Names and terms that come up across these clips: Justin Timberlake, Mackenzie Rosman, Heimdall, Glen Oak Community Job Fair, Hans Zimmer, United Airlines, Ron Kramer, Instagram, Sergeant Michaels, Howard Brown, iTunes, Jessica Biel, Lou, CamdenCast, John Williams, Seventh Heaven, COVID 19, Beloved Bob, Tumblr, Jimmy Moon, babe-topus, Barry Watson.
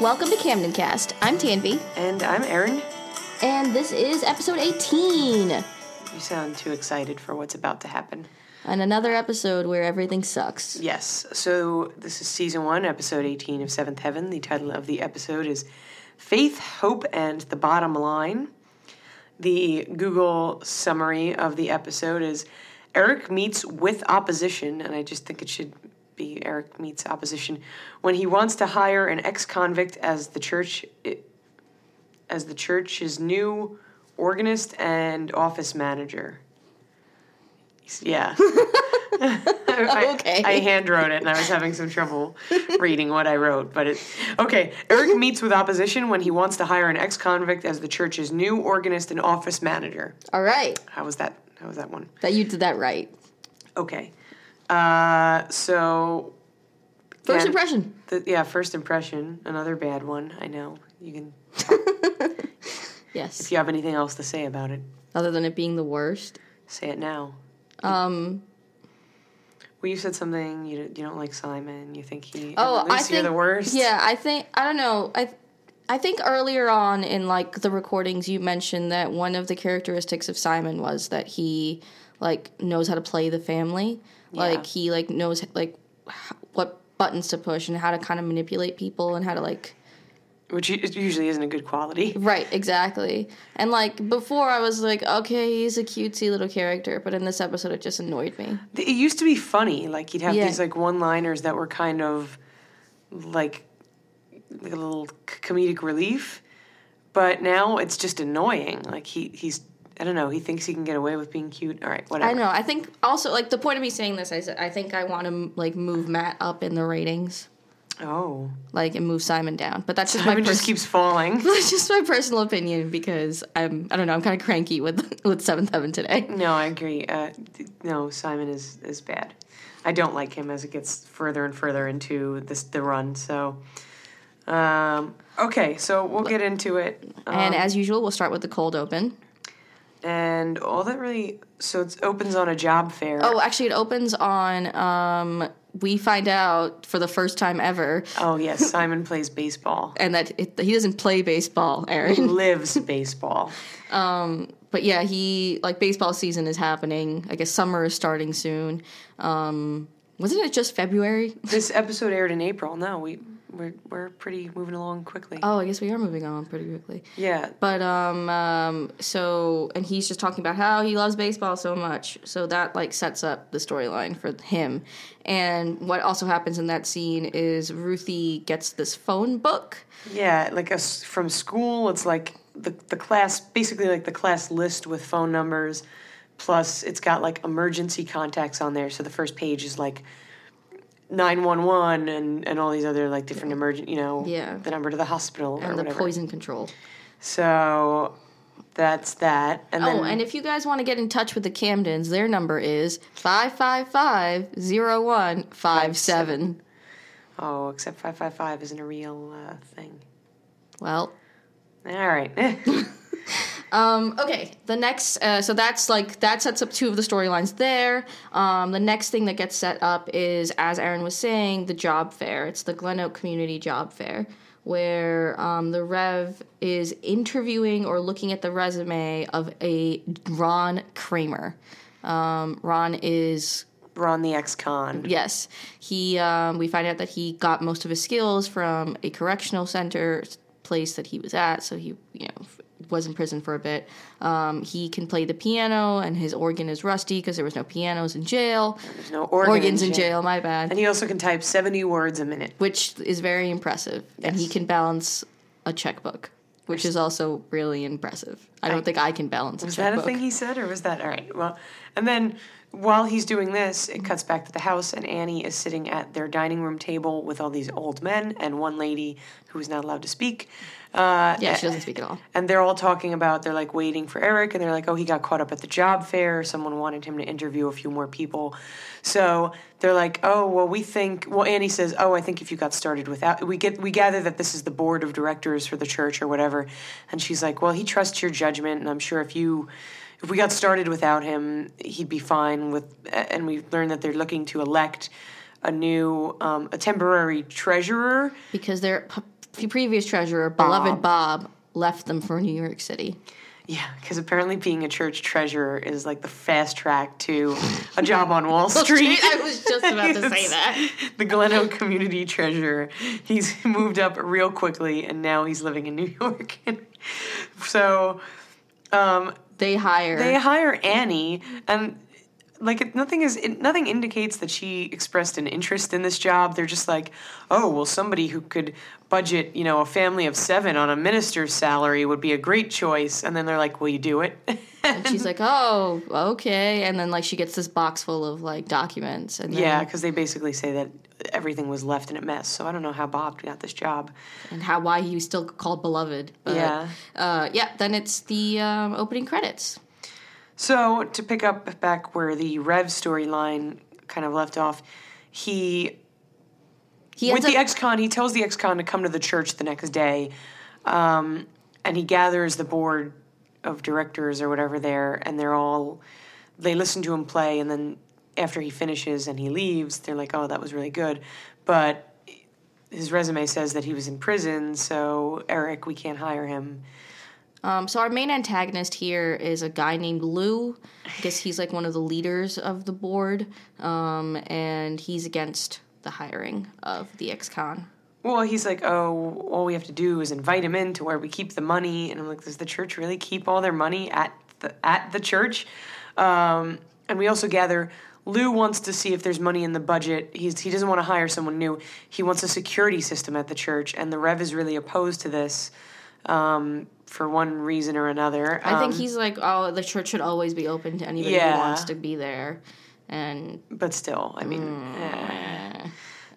Welcome to CamdenCast. I'm Tanvi. And I'm Erin. And this is episode 18. You sound too excited for what's about to happen. And another episode where everything sucks. Yes. So this is season 1, episode 18 of Seventh Heaven. The title of the episode is Faith, Hope, and the Bottom Line. The Google summary of the episode is Eric meets with opposition, and I just think it should be Eric meets opposition, when he wants to hire an ex-convict as the church's new organist and office manager. Yeah. Okay. I handwrote it, and I was having some trouble reading what I wrote. But okay. Eric meets with opposition when he wants to hire an ex-convict as the church's new organist and office manager. All right. How was that one? That you did that right. Okay. First impression. First impression. Another bad one. I know. You can talk. Yes. If you have anything else to say about it. Other than it being the worst. Say it now. Well, you said something. You don't like Simon. You think he... you're the worst. Yeah, I think... I don't know. I think earlier on in, like, the recordings, you mentioned that one of the characteristics of Simon was that he, like, knows how to play the family. Yeah. Like, he, like, knows, like, what buttons to push and how to kind of manipulate people and how to, like... Which usually isn't a good quality. Right, exactly. And, like, before I was like, okay, he's a cutesy little character, but in this episode it just annoyed me. It used to be funny. Like, he'd have these, like, one-liners that were kind of, like a little comedic relief, but now it's just annoying. Like, he's... I don't know. He thinks he can get away with being cute. All right, whatever. I know. I think also, like, the point of me saying this, I think I want to, like, move Matt up in the ratings. Oh. Like, and move Simon down. But that's just Simon just keeps falling. That's just my personal opinion because I'm kind of cranky with Seventh Heaven today. No, I agree. No, Simon is bad. I don't like him as it gets further and further into the run, so... okay, so we'll get into it. And as usual, we'll start with the cold open. And all that really... So it opens on a job fair. Oh, actually, it opens on... we find out for the first time ever... Oh, yes, Simon plays baseball. And that he doesn't play baseball, Erin. He lives baseball. But, yeah, he... Like, baseball season is happening. I guess summer is starting soon. Wasn't it just February? This episode aired in April. No, We're pretty moving along quickly. Oh, I guess we are moving on pretty quickly. Yeah. But, and he's just talking about how he loves baseball so much. So that, like, sets up the storyline for him. And what also happens in that scene is Ruthie gets this phone book. Yeah, like, from school, it's, like, the class, basically, like, the class list with phone numbers. Plus, it's got, like, emergency contacts on there. So the first page is, like... 911 and all these other, like, different emergent, the number to the hospital and or whatever. And the poison control. So that's that. And and if you guys want to get in touch with the Camdens, their number is 555-0157. Oh, except 555 isn't a real thing. Well. All right. Okay, the next, so that's, like, that sets up two of the storylines there. The next thing that gets set up is, as Erin was saying, the job fair. It's the Glen Oak Community Job Fair, where the Rev is interviewing or looking at the resume of a Ron Kramer. Ron the ex-con. Yes. He, we find out that he got most of his skills from a correctional center place that he was at, so he, was in prison for a bit. He can play the piano, and his organ is rusty because there was no pianos in jail. There's no organs in jail, my bad. And he also can type 70 words a minute. Which is very impressive. Yes. And he can balance a checkbook, which is also really impressive. I don't think I can balance a checkbook. Was that a thing he said, or was that... All right, well... And then, while he's doing this, it cuts back to the house, and Annie is sitting at their dining room table with all these old men and one lady who is not allowed to speak. Yeah, she doesn't speak at all. And they're all talking about, they're, like, waiting for Eric, and they're like, oh, he got caught up at the job fair. Someone wanted him to interview a few more people. So they're like, oh, well, we think, well, Annie says, oh, I think if you got started without, we gather that this is the board of directors for the church or whatever. And she's like, well, he trusts your judgment, and I'm sure if we got started without him, he'd be fine with... And we've learned that they're looking to elect a new, a temporary treasurer. Because they're the previous treasurer, Beloved Bob, left them for New York City. Yeah, because apparently being a church treasurer is like the fast track to a job on Wall Street. I was just about to say that. The Glen Oak Community Treasurer. He's moved up real quickly, and now he's living in New York. So they hire Annie, and like nothing indicates that she expressed an interest in this job. They're just like, oh, well, somebody who could budget, you know, a family of 7 on a minister's salary would be a great choice. And then they're like, will you do it? And she's like, oh, okay. And then like she gets this box full of like documents. And then, yeah, because they basically say that everything was left in a mess. So I don't know how Bob got this job and why he was still called Beloved. But, yeah. Then it's the opening credits. So, to pick up back where the Rev storyline kind of left off, he tells the ex-con to come to the church the next day, and he gathers the board of directors or whatever there, and they listen to him play, and then after he finishes and he leaves, they're like, oh, that was really good, but his resume says that he was in prison, so, Eric, we can't hire him. So our main antagonist here is a guy named Lou. I guess he's like one of the leaders of the board, and he's against the hiring of the ex-con. Well, he's like, oh, all we have to do is invite him in to where we keep the money. And I'm like, does the church really keep all their money at the church? And we also gather Lou wants to see if there's money in the budget. He doesn't want to hire someone new. He wants a security system at the church, and the Rev is really opposed to this. For one reason or another. I think he's like, oh, the church should always be open to anybody who wants to be there. But still, I mean...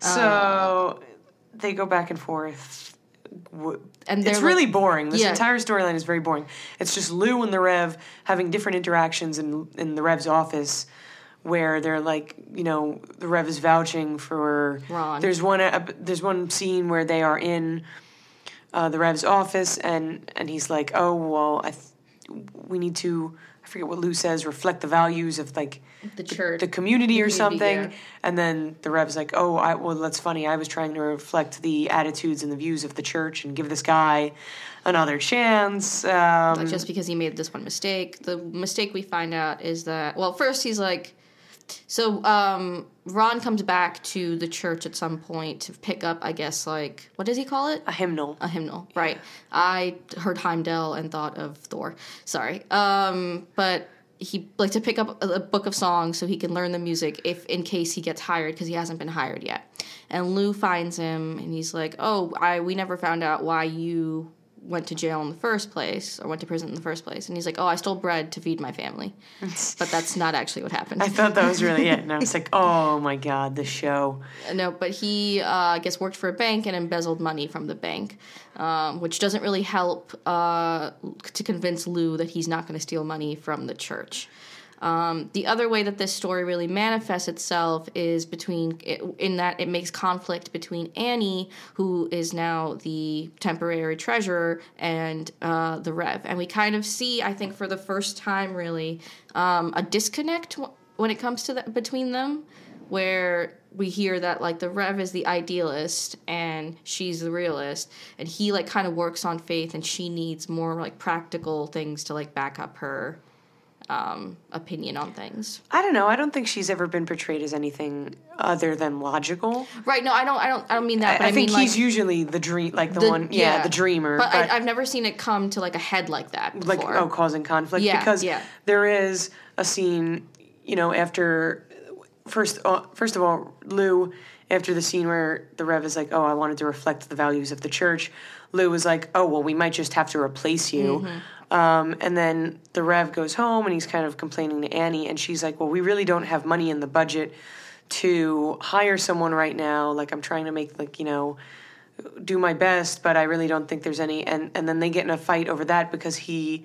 So they go back and forth. And it's really boring. This entire storyline is very boring. It's just Lou and the Rev having different interactions in the Rev's office where they're like, you know, the Rev is vouching for... Ron. There's one scene where they are in... the Rev's office, and he's like, oh, well, we need to, I forget what Lou says, reflect the values of, like, the church, the community or something. Yeah. And then the Rev's like, oh, that's funny. I was trying to reflect the attitudes and the views of the church and give this guy another chance. Like just because he made this one mistake. The mistake we find out is that, well, first he's like, so Ron comes back to the church at some point to pick up, I guess, like, what does he call it? A hymnal, yeah. Right. I heard Heimdall and thought of Thor. Sorry. But he likes to pick up a book of songs so he can learn the music in case he gets hired because he hasn't been hired yet. And Lou finds him, and he's like, oh, we never found out why you went to jail in the first place, or went to prison in the first place. And he's like, oh, I stole bread to feed my family. But that's not actually what happened. I thought that was really it. And I was like, oh, my God, this show. No, but he, I guess, worked for a bank and embezzled money from the bank, which doesn't really help to convince Lou that he's not going to steal money from the church. The other way that this story really manifests itself is in that it makes conflict between Annie, who is now the temporary treasurer, and the Rev. And we kind of see, I think for the first time really, a disconnect when it comes to that between them, where we hear that like the Rev is the idealist and she's the realist, and he like kind of works on faith and she needs more like practical things to like back up her opinion on things. I don't know. I don't think she's ever been portrayed as anything other than logical. Right. No, I don't mean that. But I think mean, he's like, usually the dream, like the one, the dreamer. But I've never seen it come to like a head like that before. Like, oh, causing conflict. Yeah, because there is a scene, you know, after, first of all, Lou, after the scene where the Rev is like, oh, I wanted to reflect the values of the church, Lou was like, oh, well, we might just have to replace you. Mm-hmm. And then the Rev goes home, and he's kind of complaining to Annie, and she's like, well, we really don't have money in the budget to hire someone right now. Like, I'm trying to make, like, you know, do my best, but I really don't think there's any. And then they get in a fight over that because the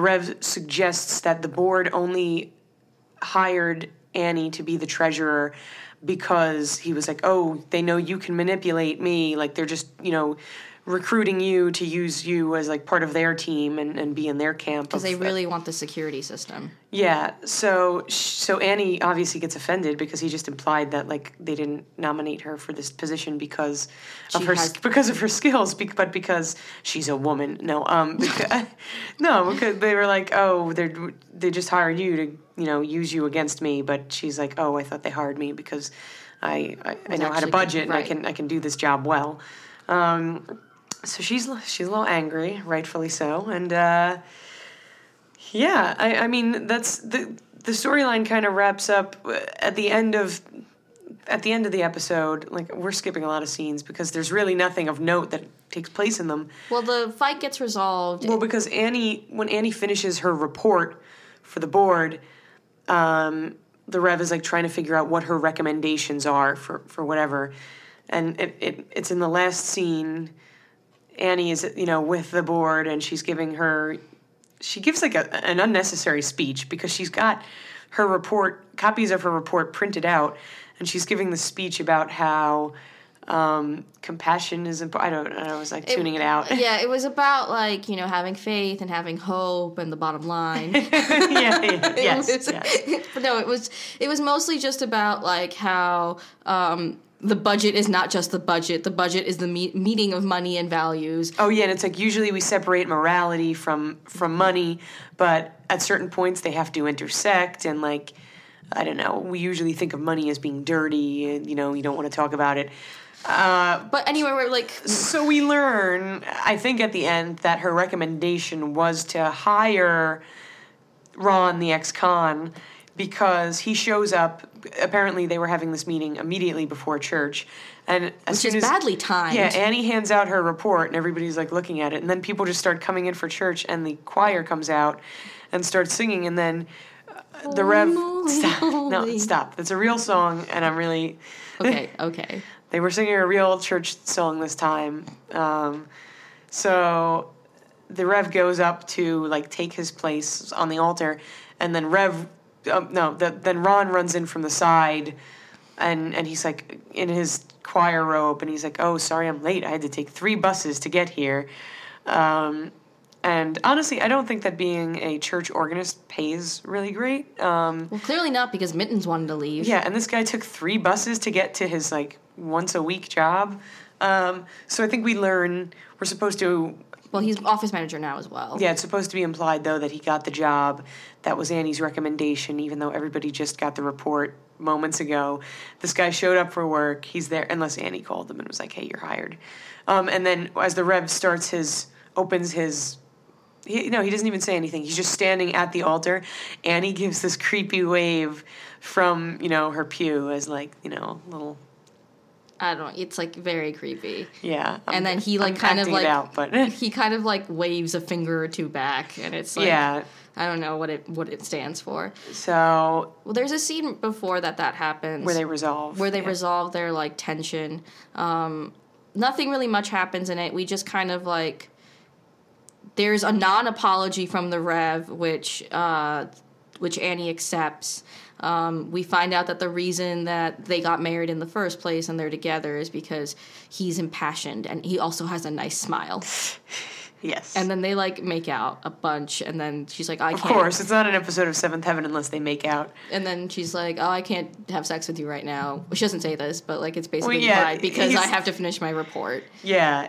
Rev suggests that the board only hired Annie to be the treasurer because he was like, oh, they know you can manipulate me. Like, they're just, you know, recruiting you to use you as like part of their team and be in their camp. Because they really want the security system. Yeah. So Annie obviously gets offended because he just implied that like they didn't nominate her for this position because of her skills, but because she's a woman. Because they were like, oh, they just hired you to, you know, use you against me. But she's like, oh, I thought they hired me because I know how to budget and I can do this job well. So she's a little angry, rightfully so, and I mean that's the storyline kind of wraps up at the end of the episode. Like, we're skipping a lot of scenes because there's really nothing of note that takes place in them. Well, the fight gets resolved. Well, because when Annie finishes her report for the board, the Rev is like trying to figure out what her recommendations are for whatever. And it's in the last scene. Annie is, you know, with the board, and she gives like an unnecessary speech because she's got her report, copies of her report printed out, and she's giving the speech about how compassion is important. I was like tuning it out. Yeah, it was about like, you know, having faith and having hope and the bottom line. Yes. But no, it was mostly just about like how the budget is not just the budget. The budget is the meeting of money and values. Oh, yeah, and it's like usually we separate morality from money, but at certain points they have to intersect, and like, I don't know, we usually think of money as being dirty, and, you know, you don't want to talk about it. But anyway, we're like... So we learn, I think at the end, that her recommendation was to hire Ron, the ex-con, because he shows up. Apparently they were having this meeting immediately before church. And which is badly timed. Yeah, Annie hands out her report, and everybody's, like, looking at it. And then people just start coming in for church, and the choir comes out and starts singing. And then the Rev... Stop. It's a real song, and I'm really... Okay. They were singing a real church song this time. So the Rev goes up to, like, take his place on the altar, and then then Ron runs in from the side, and he's like in his choir robe, and he's like, "Oh, sorry, I'm late. I had to take 3 buses to get here." And honestly, I don't think that being a church organist pays really great. Well, clearly not, because Mittens wanted to leave. Yeah, and this guy took 3 buses to get to his like once a week job. So I think we learn we're supposed to. Well, he's office manager now as well. Yeah, it's supposed to be implied, though, that he got the job. That was Annie's recommendation, even though everybody just got the report moments ago. This guy showed up for work. He's there, unless Annie called him and was like, hey, you're hired. And then as the Rev starts he doesn't even say anything. He's just standing at the altar. Annie gives this creepy wave from, you know, her pew as, like, you know, little... I don't know. It's, like, very creepy. Yeah. And then he, like, kind of, like... he kind of, like, waves a finger or 2 back, and it's, like... Yeah. I don't know what it stands for. So... Well, there's a scene before that happens. Where they resolve their, like, tension. Nothing really much happens in it. We just kind of, like... There's a non-apology from the Rev, which Annie accepts. We find out that the reason that they got married in the first place and they're together is because he's impassioned and he also has a nice smile. Yes. And then they, like, make out a bunch, and then she's like, I can't. Of course, it's not an episode of Seventh Heaven unless they make out. And then she's like, oh, I can't have sex with you right now. She doesn't say this, but, like, it's basically implied because I have to finish my report. Yeah,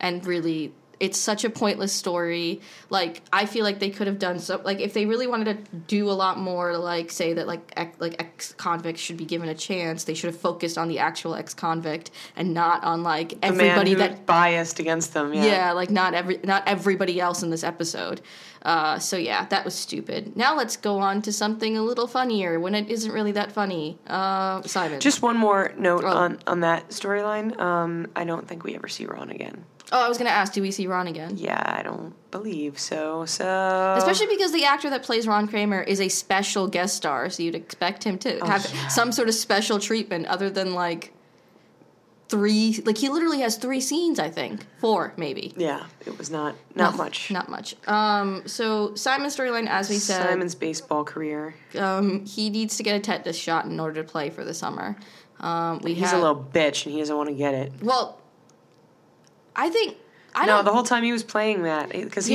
And really... It's such a pointless story. Like, I feel like they could have done so. Like, if they really wanted to do a lot more, like, say that, like ex-convicts should be given a chance, they should have focused on the actual ex-convict and not on, like, everybody that's biased against them. Yeah, like not everybody else in this episode. So yeah, that was stupid. Now let's go on to something a little funnier when it isn't really that funny. Simon. Just one more note on that storyline. I don't think we ever see Ron again. Oh, I was going to ask, do we see Ron again? Yeah, I don't believe so. Especially because the actor that plays Ron Kramer is a special guest star, so you'd expect him to have some sort of special treatment other than, like, 3... Like, he literally has 3 scenes, I think. 4, maybe. Yeah, it was not much. Not much. So, Simon's storyline, as we said... Simon's baseball career. He needs to get a tetanus shot in order to play for the summer. He's a little bitch, and he doesn't want to get it. Well... I think I don't. No, the whole time he was playing that because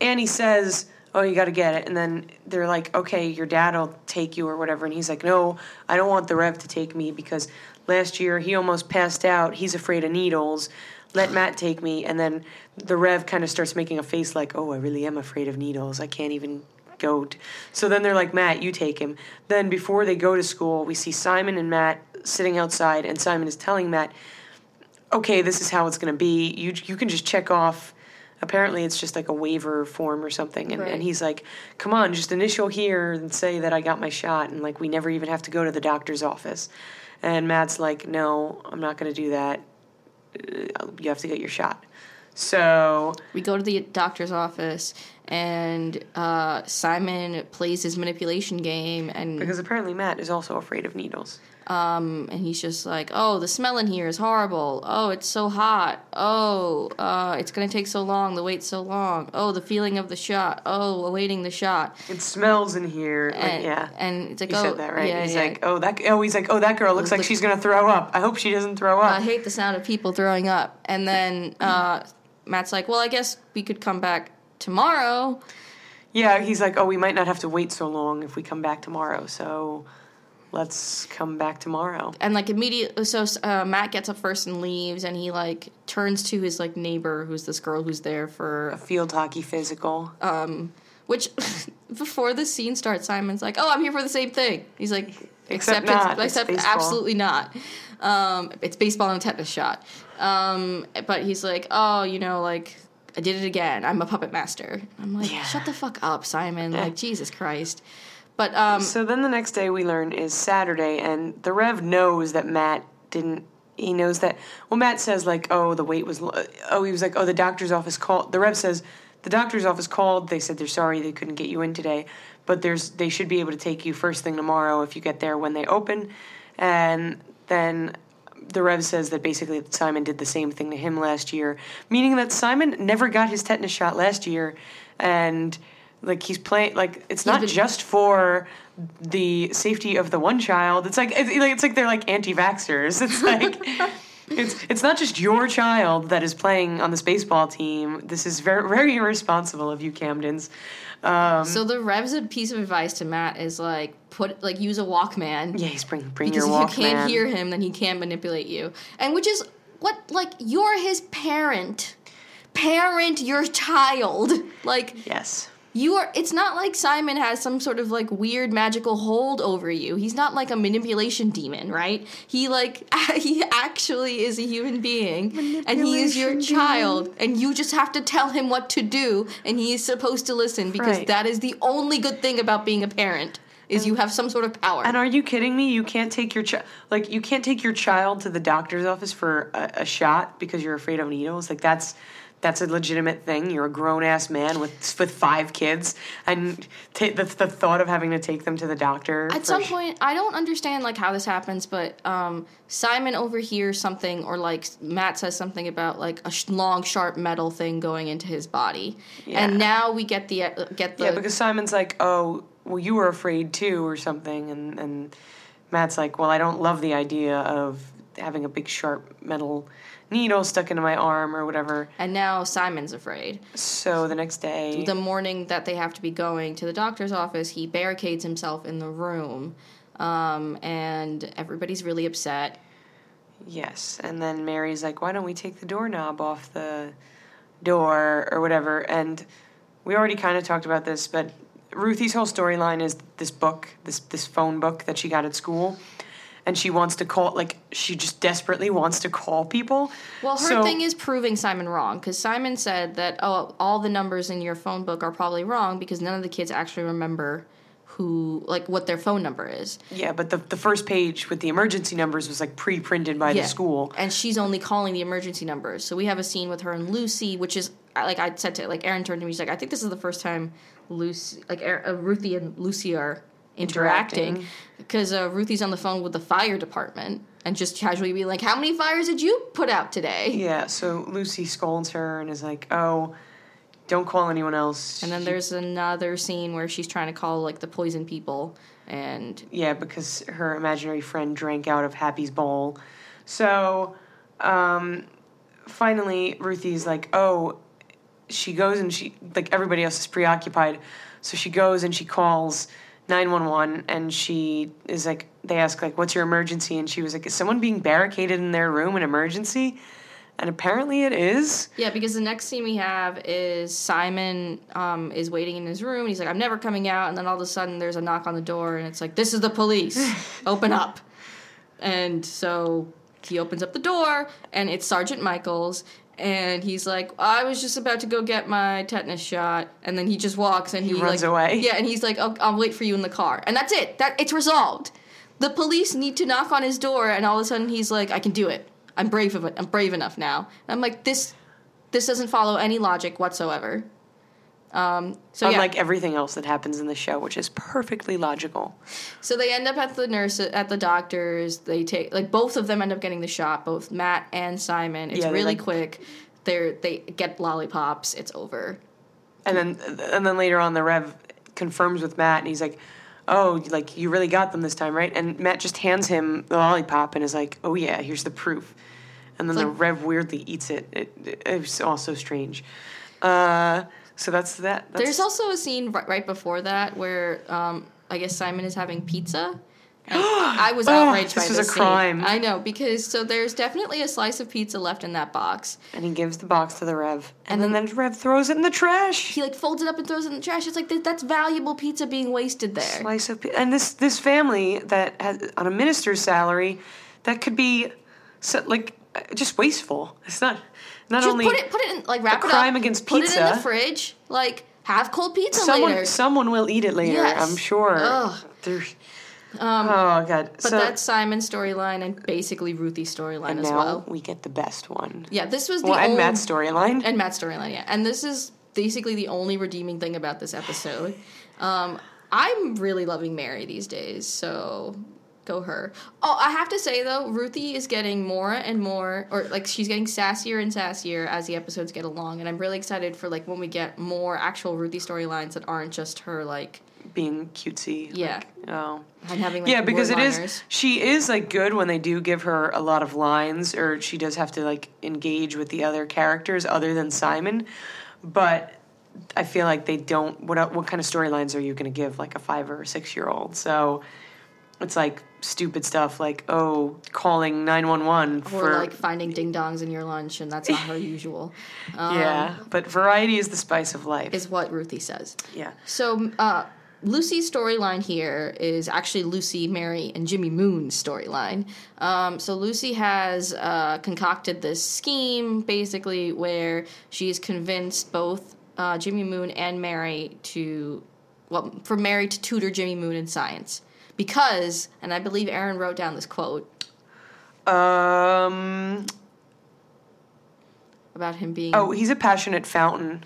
Annie says, "Oh, you got to get it," and then they're like, "Okay, your dad will take you or whatever," and he's like, "No, I don't want the Rev to take me because last year he almost passed out. He's afraid of needles. Let Matt take me." And then the Rev kind of starts making a face like, "Oh, I really am afraid of needles. I can't even go." So then they're like, "Matt, you take him." Then before they go to school, we see Simon and Matt sitting outside, and Simon is telling Matt, "Okay, this is how it's going to be. You can just check off." Apparently it's just like a waiver form or something. And, and he's like, "Come on, just initial here and say that I got my shot. And, like, we never even have to go to the doctor's office." And Matt's like, "No, I'm not going to do that. You have to get your shot." So we go to the doctor's office, and Simon plays his manipulation game. And because apparently Matt is also afraid of needles. And he's just like, "Oh, the smell in here is horrible. Oh, it's so hot. Oh, it's going to take so long. The wait's so long. Oh, the feeling of the shot. Oh, awaiting the shot. It smells in here." And, and it's like, you said that, right? Yeah, he's like, "That girl looks like she's going to throw up. I hope she doesn't throw up. I hate the sound of people throwing up." And then Matt's like, "Well, I guess we could come back tomorrow." Yeah, he's like, "Oh, we might not have to wait so long if we come back tomorrow, so... let's come back tomorrow." And, like, immediately, so Matt gets up first and leaves, and he, like, turns to his, like, neighbor, who's this girl who's there for... a field hockey physical. Which, before the scene starts, Simon's like, "Oh, I'm here for the same thing." He's like, "Except not. Except absolutely not. It's baseball and a tetanus shot." But he's like, "Oh, you know, like... I did it again. I'm a puppet master." I'm like, shut the fuck up, Simon. Like, Jesus Christ. But so then the next day we learn is Saturday, and the Rev knows that Matt didn't. He knows that. Well, Matt says, like, "Oh, the wait was. Oh, he was like, oh, the doctor's office called." The Rev says, "The doctor's office called. They said they're sorry they couldn't get you in today, but they should be able to take you first thing tomorrow if you get there when they open." And then the Rev says that basically Simon did the same thing to him last year, meaning that Simon never got his tetanus shot last year, and, like, he's playing, like, it's not just for the safety of the one child. It's like they're, like, anti-vaxxers. It's like... It's not just your child that is playing on this baseball team. This is very, very irresponsible of you, Camdens. So the Rev's a piece of advice to Matt is, like, use a Walkman. Yeah, he's bring your Walkman. Because if you can't hear him, then he can't manipulate you. And which is what, like, you're his parent. Parent your child. Like, yes. You are. It's not like Simon has some sort of, like, weird magical hold over you. He's not like a manipulation demon, right? He, like, he actually is a human being, and he is your child, and you just have to tell him what to do, and he is supposed to listen, because that is the only good thing about being a parent, is you have some sort of power. And are you kidding me? You can't take your child to the doctor's office for a shot because you're afraid of needles. Like, that's a legitimate thing. You're a grown-ass man with 5 kids, and the thought of having to take them to the doctor. At some point, I don't understand, like, how this happens, but Simon overhears something, or, like, Matt says something about, like, a long, sharp metal thing going into his body. Yeah. And now we get the... Yeah, because Simon's like, "Oh, well, you were afraid, too," or something, and Matt's like, "Well, I don't love the idea of having a big, sharp metal... needle stuck into my arm," or whatever. And now Simon's afraid. So the next day... the morning that they have to be going to the doctor's office, he barricades himself in the room. And everybody's really upset. Yes. And then Mary's like, "Why don't we take the doorknob off the door," or whatever. And we already kind of talked about this, but Ruthie's whole storyline is this book, this phone book that she got at school. And she wants to call, like, she just desperately wants to call people. Well, her thing is proving Simon wrong, because Simon said that, "Oh, all the numbers in your phone book are probably wrong because none of the kids actually remember who, like, what their phone number is." Yeah, but the first page with the emergency numbers was, like, pre-printed by the school. And she's only calling the emergency numbers. So we have a scene with her and Lucy, which is, like, I said to, like, Aaron turned to me, she's like, "I think this is the first time Lucy, like, Ruthie and Lucy are interacting, because Ruthie's on the phone with the fire department and just casually be like, 'How many fires did you put out today?'" Yeah, so Lucy scolds her and is like, "Oh, don't call anyone else." And then there's another scene where she's trying to call, like, the poison people, and... yeah, because her imaginary friend drank out of Happy's bowl. So, finally Ruthie's like, oh, she goes and she, like, everybody else is preoccupied. So she goes and she calls 911 and she is like, they ask, like, what's your emergency? And she was like, is someone being barricaded in their room an emergency? And apparently it is. Yeah, because the next scene we have is Simon is waiting in his room. And he's like, I'm never coming out. And then all of a sudden there's a knock on the door, and it's like, this is the police. Open up. And so he opens up the door, and it's Sergeant Michaels. And he's like, I was just about to go get my tetanus shot. And then he just walks, and he runs away. Yeah, and he's like, oh, I'll wait for you in the car. And that's it. It's resolved. The police need to knock on his door, and all of a sudden he's like, I can do it. I'm brave enough now. And I'm like, this doesn't follow any logic whatsoever. Unlike everything else that happens in the show, which is perfectly logical. So they end up at the doctor's. They take, like, both of them end up getting the shot, both Matt and Simon. It's really quick. They get lollipops. It's over. And then later on, the Rev confirms with Matt, and he's like, oh, like, you really got them this time, right? And Matt just hands him the lollipop and is like, oh, yeah, here's the proof. And then the Rev weirdly eats it. It was also strange. So that's that. There's also a scene right before that where I guess Simon is having pizza. I was outraged by this. This was a crime. I know, because there's definitely a slice of pizza left in that box. And he gives the box to the Rev. And then the Rev throws it in the trash. He, like, folds it up and throws it in the trash. It's like, that's valuable pizza being wasted there. Slice of pizza. And this family that has, on a minister's salary, that could be, just wasteful. It's not just only put it in, like, wrap it up. Crime against pizza. Put it in the fridge. Like, have cold pizza later. Someone will eat it later, yes. I'm sure. Ugh. Oh, God. But that's Simon's storyline and basically Ruthie's storyline as well. And now we get the best one. Yeah, this was the only... and Matt's storyline. And Matt's storyline, yeah. And this is basically the only redeeming thing about this episode. I'm really loving Mary these days, so go her. Oh, I have to say, though, Ruthie is getting more and more... or, like, she's getting sassier and sassier as the episodes get along, and I'm really excited for, like, when we get more actual Ruthie storylines that aren't just her, like... being cutesy. Yeah. Like, oh. And having, like, yeah, because it is... she is, like, good when they do give her a lot of lines, or she does have to, like, engage with the other characters other than Simon. But I feel like they don't... What kind of storylines are you going to give, like, a 5- or 6-year-old? So it's, like, stupid stuff, like, oh, calling 911 for... or, like, finding ding-dongs in your lunch, and that's not her usual. Yeah, but variety is the spice of life. Is what Ruthie says. Yeah. So, Lucy's storyline here is actually Lucy, Mary, and Jimmy Moon's storyline. So Lucy has concocted this scheme, basically, where she's convinced both Jimmy Moon and Mary for Mary to tutor Jimmy Moon in science. Because, and I believe Aaron wrote down this quote. About him being... oh, he's a passionate fountain.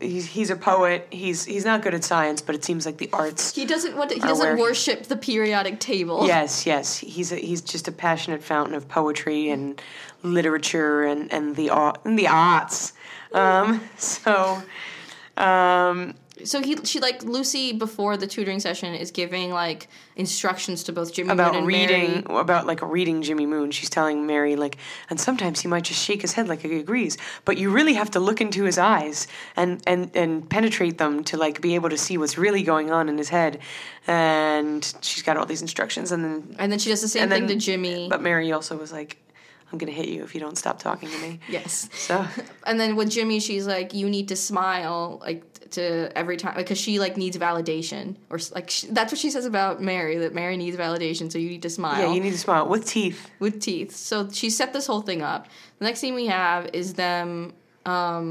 He's a poet. He's not good at science, but it seems like the arts. He doesn't worship the periodic table. Yes. He's just a passionate fountain of poetry and literature and the arts. So Lucy, before the tutoring session, is giving, like, instructions to both Jimmy Moon and Mary. About, like, reading Jimmy Moon. She's telling Mary, like, and sometimes he might just shake his head like he agrees, but you really have to look into his eyes and penetrate them to, like, be able to see what's really going on in his head. And she's got all these instructions. And then she does the same thing to Jimmy. But Mary also was like, I'm going to hit you if you don't stop talking to me. Yes. So. And then with Jimmy, she's like, you need to smile, like, to every time, because she, like, needs validation, or, like, that's what she says about Mary, that Mary needs validation, so you need to smile. Yeah, you need to smile with teeth. So she set this whole thing up. The next scene we have is them in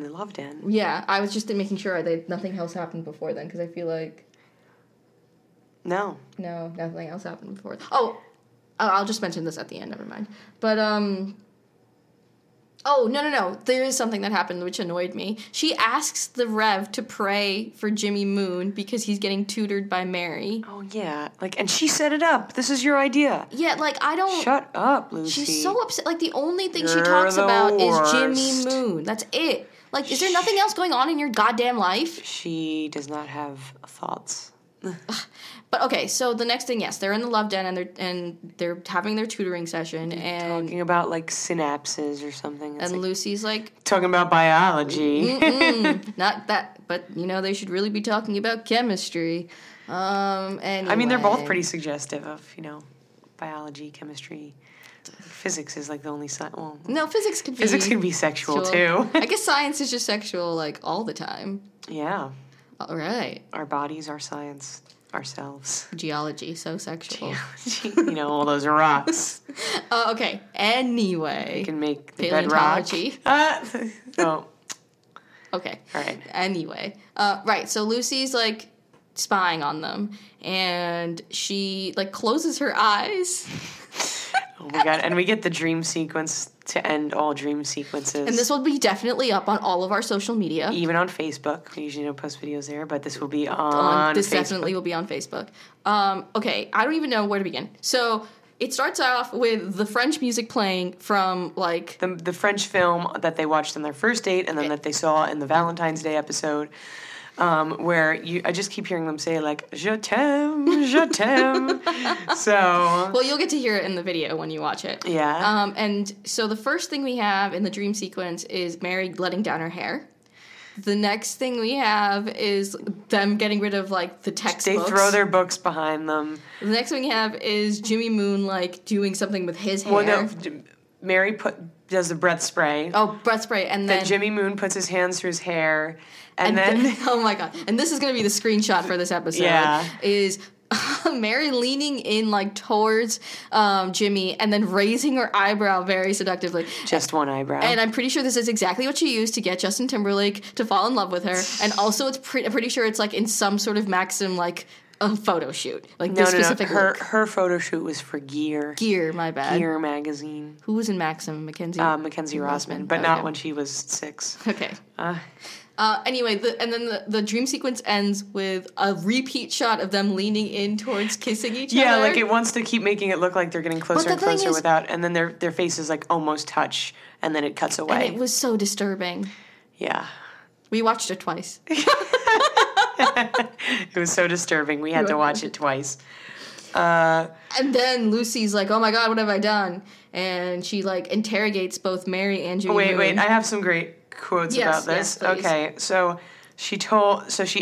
the love den. Yeah, I was just making sure that nothing else happened before then, because I feel like no, nothing else happened before. Oh, I'll just mention this at the end. Never mind. But oh, no. There is something that happened which annoyed me. She asks the Rev to pray for Jimmy Moon because he's getting tutored by Mary. Oh, yeah. Like, and she set it up. This is your idea. Yeah, like, I don't... shut up, Lucy. She's so upset. Like, the only thing she talks about is Jimmy Moon. That's it. Like, is there nothing else going on in your goddamn life? She does not have thoughts. But okay, so the next thing, yes, they're in the love den and they're having their tutoring session and talking about like synapses or something. It's and like, Lucy's like talking about biology. Not that, but you know they should really be talking about chemistry. Anyway. I mean, they're both pretty suggestive of biology, chemistry. Physics is like the only science. Well, no, physics can be sexual too. I guess science is just sexual like all the time. Yeah. All right. Our bodies, our science, ourselves. Geology, so sexual. Geology. All those rocks. Okay. Anyway. You can make the bedrock. Oh. Okay. All right. Anyway. Right. So Lucy's like spying on them, and she like closes her eyes. Oh my God. And we get the dream sequence to end all dream sequences. And this will be definitely up on all of our social media. Even on Facebook. We usually don't post videos there, but this will be on this Facebook. This definitely will be on Facebook. Okay, I don't even know where to begin. So it starts off with the French music playing from, like... The French film that they watched on their first date and then that they saw in the Valentine's Day episode. I just keep hearing them say, like, je t'aime, je t'aime. Well, you'll get to hear it in the video when you watch it. Yeah. And so the first thing we have in the dream sequence is Mary letting down her hair. The next thing we have is them getting rid of, like, the textbooks. They throw their books behind them. The next thing we have is Jimmy Moon, like, doing something with his hair. Well, no, Mary does the breath spray. Oh, breath spray. And then Jimmy Moon puts his hands through his hair. And then oh my God. And this is going to be the screenshot for this episode. Yeah. Is Mary leaning in like towards Jimmy and then raising her eyebrow very seductively. Just one eyebrow. And I'm pretty sure this is exactly what she used to get Justin Timberlake to fall in love with her. And also it's I'm pretty sure it's like in some sort of Maxim like a photo shoot. Like no, this no, specific no. Her photo shoot was for Gear. Gear, my bad. Gear magazine. Who was in Maxim? Mackenzie Rosman. But not when she was 6. Okay. Anyway, and then the dream sequence ends with a repeat shot of them leaning in towards kissing each other. Yeah, like it wants to keep making it look like they're getting closer and closer without, and then their faces like almost touch, and then it cuts away. And it was so disturbing. Yeah. We watched it twice. It was so disturbing. We had to watch it twice. And then Lucy's like, oh my God, what have I done? And she like interrogates both Mary and Jimmy. Wait, I have some great quotes about this. Yes, okay, so she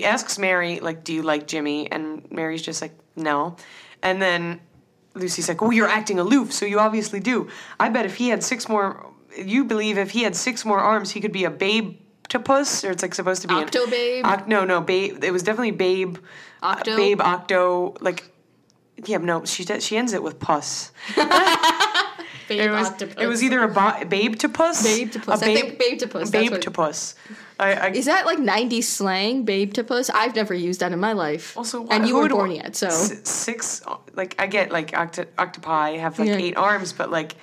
asks Mary, like, do you like Jimmy? And Mary's just like, no. And then Lucy's like, oh, you're acting aloof, so you obviously do. I bet if he had 6 more arms, he could be a babe-topus, or it's like supposed to be Octobabe? Babe. It was definitely babe. Octo? Babe, octo, like, yeah, no, she ends it with pus. It was either a babe-topus. Babe-topus. I think babe-topus. Babe-topus. Is that like 90s slang, babe-topus? I've never used that in my life. Also, and you weren't born yet, so. 6, like, I get, like, octopi have, like, 8 arms, but, like,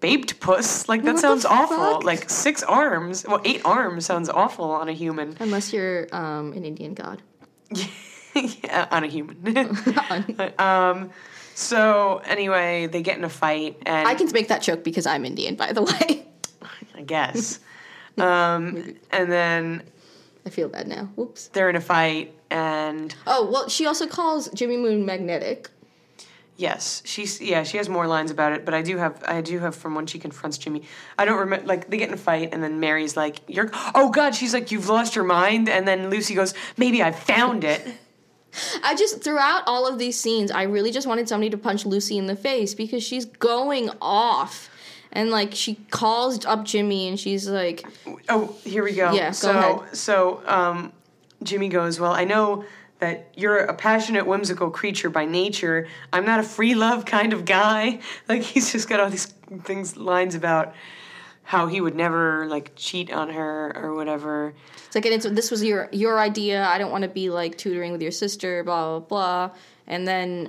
babe-topus, like, that sounds awful. Like, 6 arms, well, 8 arms sounds awful on a human. Unless you're an Indian god. Yeah, on a human. So, anyway, they get in a fight, and... I can make that joke because I'm Indian, by the way. I guess. And then... I feel bad now. Whoops. They're in a fight, and... Oh, well, she also calls Jimmy Moon magnetic. Yes. She has more lines about it, but I do have from when she confronts Jimmy. I don't remember... Like, they get in a fight, and then Mary's like, you're... Oh, God, she's like, you've lost your mind, and then Lucy goes, maybe I found it. I just, throughout all of these scenes, I really just wanted somebody to punch Lucy in the face because she's going off. And, like, she calls up Jimmy and she's like... Oh, here we go. Yeah, go ahead. So Jimmy goes, well, I know that you're a passionate, whimsical creature by nature. I'm not a free love kind of guy. Like, he's just got all these lines about... how he would never, like, cheat on her or whatever. It's like, this was your idea. I don't want to be, like, tutoring with your sister, blah, blah, blah. And then,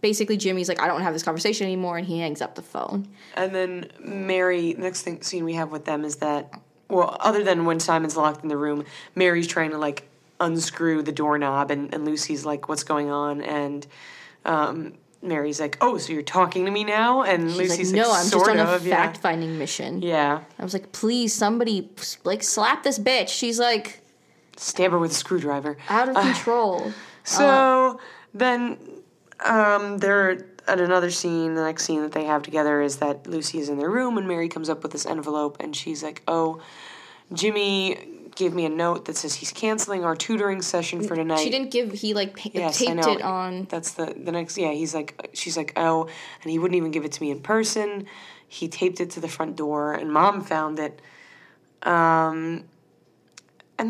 basically, Jimmy's like, I don't want to have this conversation anymore, and he hangs up the phone. And then Mary, next scene we have with them is that, well, other than when Simon's locked in the room, Mary's trying to, like, unscrew the doorknob, and Lucy's like, what's going on? And, Mary's like, oh, so you're talking to me now? And she's Lucy's like, no, I'm just on a fact-finding mission. Yeah. I was like, please, somebody, like, slap this bitch. She's like... Stab her with a screwdriver. Out of control. So then they're at another scene. The next scene that they have together is that Lucy is in their room and Mary comes up with this envelope and she's like, oh, Jimmy gave me a note that says he's canceling our tutoring session for tonight. She didn't give, he like taped it on. That's the next, yeah, he's like, she's like, oh, and he wouldn't even give it to me in person. He taped it to the front door and Mom found it. And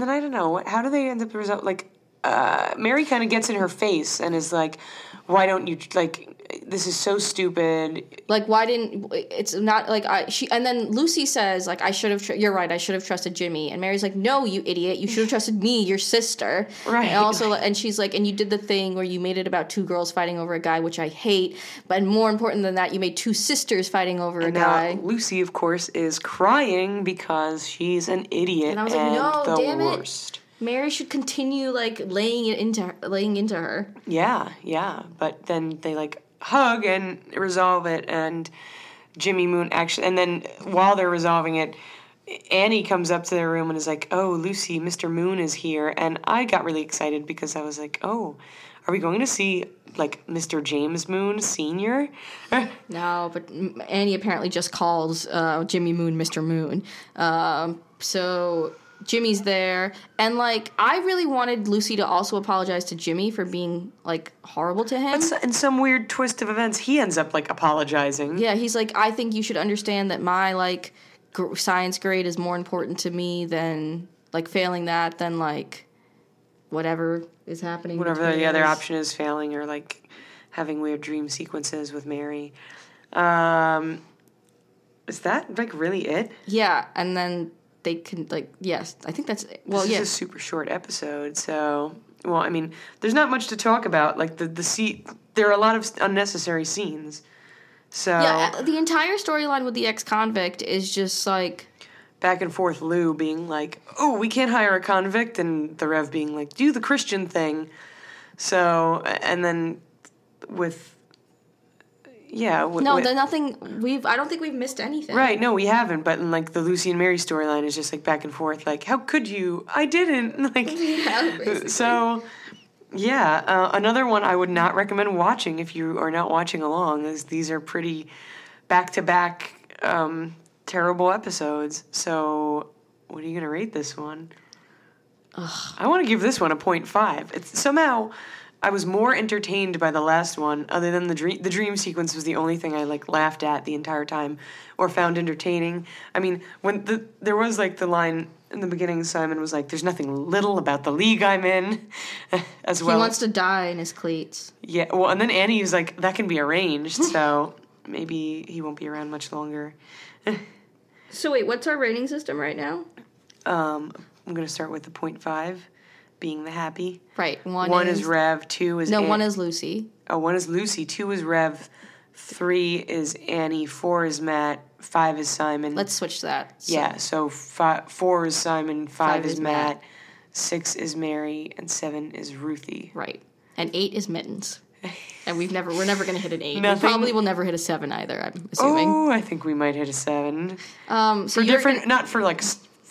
then I don't know, how do they end up, Mary kind of gets in her face and is like, why don't you, like, this is so stupid. Like, why didn't, it's not, like, and then Lucy says, like, you're right, I should have trusted Jimmy. And Mary's like, no, you idiot, you should have trusted me, your sister. Right. And also, and she's like, and you did the thing where you made it about two girls fighting over a guy, which I hate, but more important than that, you made two sisters fighting over a guy. Lucy, of course, is crying because she's an idiot and, I was like, no, the damn worst. Mary should continue, like, laying into her. Yeah. But then they, like, hug and resolve it, and Jimmy Moon actually... And then while they're resolving it, Annie comes up to their room and is like, oh, Lucy, Mr. Moon is here. And I got really excited because I was like, oh, are we going to see, like, Mr. James Moon Sr.? No, but Annie apparently just calls Jimmy Moon Mr. Moon. So... Jimmy's there, and, like, I really wanted Lucy to also apologize to Jimmy for being, like, horrible to him. But in some weird twist of events, he ends up, like, apologizing. Yeah, he's like, I think you should understand that my, like, science grade is more important to me than, like, failing that than, like, whatever is happening. Whatever the other option is, failing or, like, having weird dream sequences with Mary. Is that, like, really it? Yeah, and then... They can, like, yes, I think that's, well, yeah. This is a super short episode, so, well, I mean, there's not much to talk about. Like, there are a lot of unnecessary scenes, so. Yeah, the entire storyline with the ex-convict is just, like. Back and forth, Lou being like, oh, we can't hire a convict, and the Rev being like, do the Christian thing. So, and then with. Yeah. I don't think we've missed anything. Right, no, we haven't, but in, like, the Lucy and Mary storyline is just, like, back and forth, like, how could you? I didn't, like, yeah, so, yeah, another one I would not recommend watching if you are not watching along, is these are pretty back-to-back terrible episodes, so what are you going to rate this one? Ugh. I want to give this one a 0.5. It's somehow... I was more entertained by the last one, other than the dream sequence was the only thing I, like, laughed at the entire time or found entertaining. I mean, when there was, like, the line in the beginning, Simon was like, there's nothing little about the league I'm in, as well. He wants to die in his cleats. Yeah, well, and then Annie was like, that can be arranged, so maybe he won't be around much longer. So wait, what's our rating system right now? I'm going to start with the 0.5. Being the happy. Right. One is Rev, two is Annie. No, one is Lucy. Oh, one is Lucy, two is Rev, three is Annie, four is Matt, five is Simon. Let's switch that. So. Yeah, so four is Simon, five is Matt, six is Mary, and seven is Ruthie. Right. And eight is Mittens. And we're never going to hit an 8. We probably will never hit a 7 either, I'm assuming. Oh, I think we might hit a 7. Not for, like...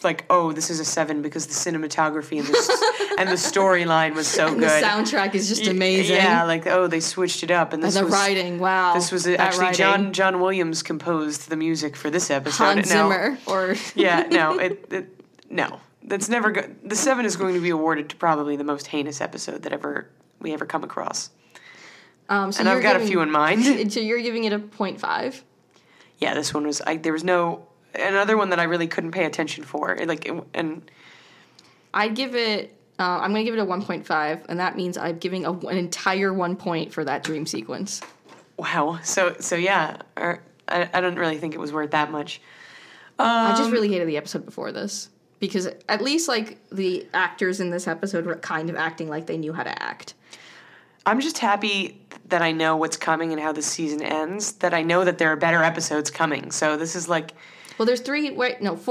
Like, oh, this is a 7 because the cinematography and the storyline was so good. The soundtrack is just amazing. Yeah, like, oh, they switched it up, and the writing. Wow, this was actually John Williams composed the music for this episode. Hans Zimmer, or yeah, no, no, that's never good. The 7 is going to be awarded to probably the most heinous episode that we ever come across. So and I've got a few in mind. So you're giving it a 0.5. Yeah, this one was. There was no. Another one that I really couldn't pay attention for, I'd give it. I'm going to give it a 1.5, and that means I'm giving an entire 1 point for that dream sequence. Wow. So yeah, I don't really think it was worth that much. I just really hated the episode before this because at least like the actors in this episode were kind of acting like they knew how to act. I'm just happy that I know what's coming and how the season ends. That I know that there are better episodes coming. So this is like. Well, there's 4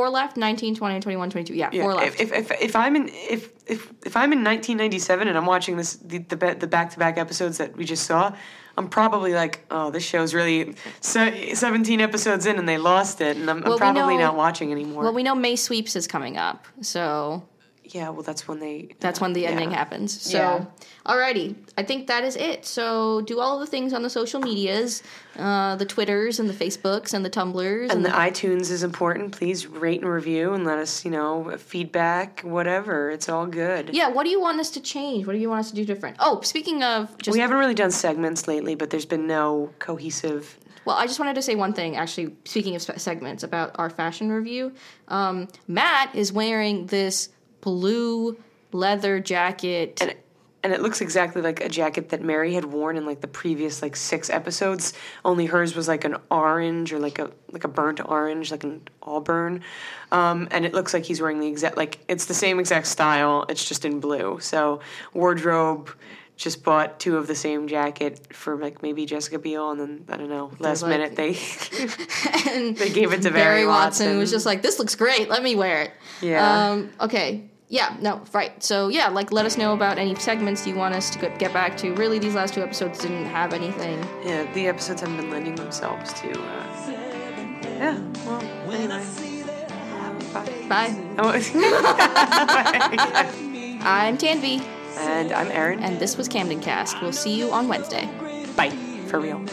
left, 19, 20, 21, 22. Yeah, 4 left. If I'm in 1997 and I'm watching this the back-to-back episodes that we just saw, I'm probably like, oh, this show's really 17 episodes in and they lost it, and I'm probably not watching anymore. Well, we know May Sweeps is coming up, so Yeah, well, that's when they... That's when the ending happens. So, alrighty. I think that is it. So, do all the things on the social medias, the Twitters and the Facebooks and the Tumblrs. And the iTunes is important. Please rate and review and let us, you know, feedback, whatever. It's all good. Yeah, what do you want us to change? What do you want us to do different? Oh, speaking of... we haven't really done segments lately, but there's been no cohesive... Well, I just wanted to say one thing, actually, speaking of segments, about our fashion review. Matt is wearing this... blue leather jacket. And it looks exactly like a jacket that Mary had worn in, like, the previous, like, 6 episodes. Only hers was, like, an orange or, like a burnt orange, like an auburn. And it looks like he's wearing the exact, like, it's the same exact style. It's just in blue. So Wardrobe just bought 2 of the same jacket for, like, maybe Jessica Biel, and then, I don't know, last minute they gave it to Barry Watson. Was just like, this looks great. Let me wear it. Yeah. Okay. Yeah, no, right. So, yeah, like, let us know about any segments you want us to get back to. Really, these last 2 episodes didn't have anything. Yeah, the episodes haven't been lending themselves to, well, anyway. Bye. I'm Tanvi. And I'm Erin. And this was CamdenCast. We'll see you on Wednesday. Bye. For real.